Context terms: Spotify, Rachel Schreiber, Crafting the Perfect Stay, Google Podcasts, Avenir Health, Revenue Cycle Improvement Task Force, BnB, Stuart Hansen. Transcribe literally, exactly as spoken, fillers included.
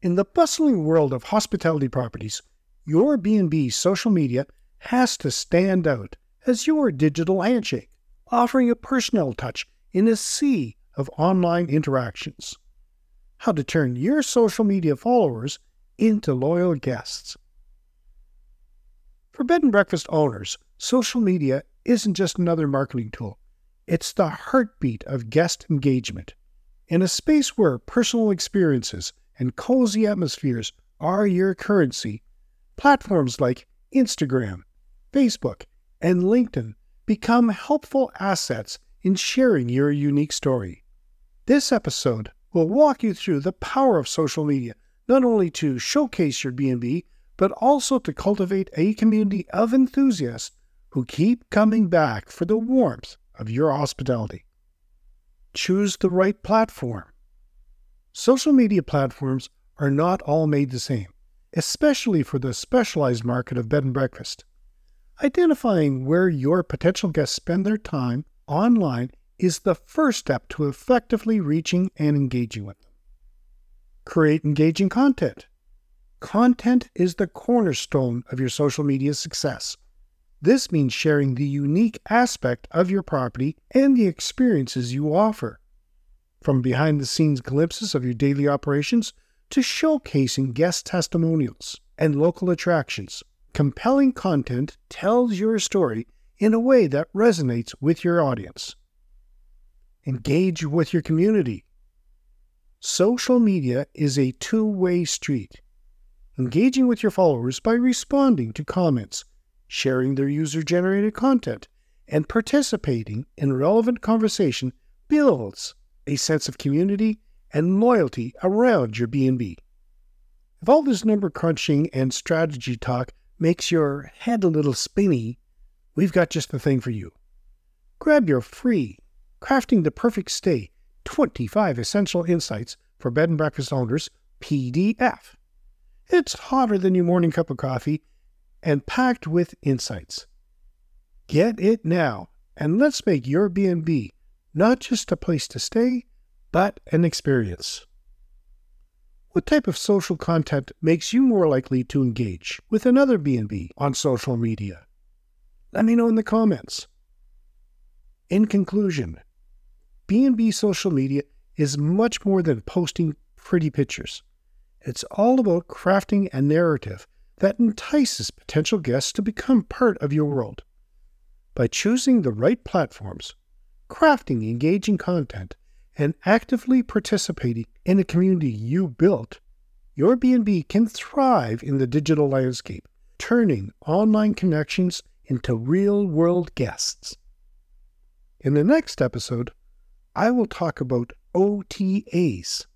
In the bustling world of hospitality properties, your B and B social media has to stand out as your digital handshake, offering a personal touch in a sea of online interactions. How to turn your social media followers into loyal guests. For bed and breakfast owners, social media isn't just another marketing tool. It's the heartbeat of guest engagement. In a space where personal experiences and cozy atmospheres are your currency, platforms like Instagram, Facebook, and LinkedIn become helpful assets in sharing your unique story. This episode will walk you through the power of social media, not only to showcase your B and B, but also to cultivate a community of enthusiasts who keep coming back for the warmth of your hospitality. Choose the right platform. Social media platforms are not all made the same, especially for the specialized market of bed and breakfast. Identifying where your potential guests spend their time online is the first step to effectively reaching and engaging with them. Create engaging content. Content is the cornerstone of your social media success. This means sharing the unique aspect of your property and the experiences you offer. From behind-the-scenes glimpses of your daily operations to showcasing guest testimonials and local attractions, compelling content tells your story in a way that resonates with your audience. Engage with your community. Social media is a two-way street. Engaging with your followers by responding to comments, sharing their user-generated content, and participating in relevant conversation builds a sense of community and loyalty around your B and B. If all this number crunching and strategy talk makes your head a little spinny, we've got just the thing for you. Grab your free Crafting the Perfect Stay twenty-five Essential Insights for Bed and Breakfast Owners P D F. It's hotter than your morning cup of coffee and packed with insights. Get it now, and let's make your B and B not just a place to stay, but an experience. What type of social content makes you more likely to engage with another B and B on social media? Let me know in the comments. In conclusion, B and B social media is much more than posting pretty pictures. It's all about crafting a narrative that entices potential guests to become part of your world. By choosing the right platforms, crafting engaging content, and actively participating in a community you built, your B and B can thrive in the digital landscape, turning online connections into real-world guests. In the next episode, I will talk about O T As.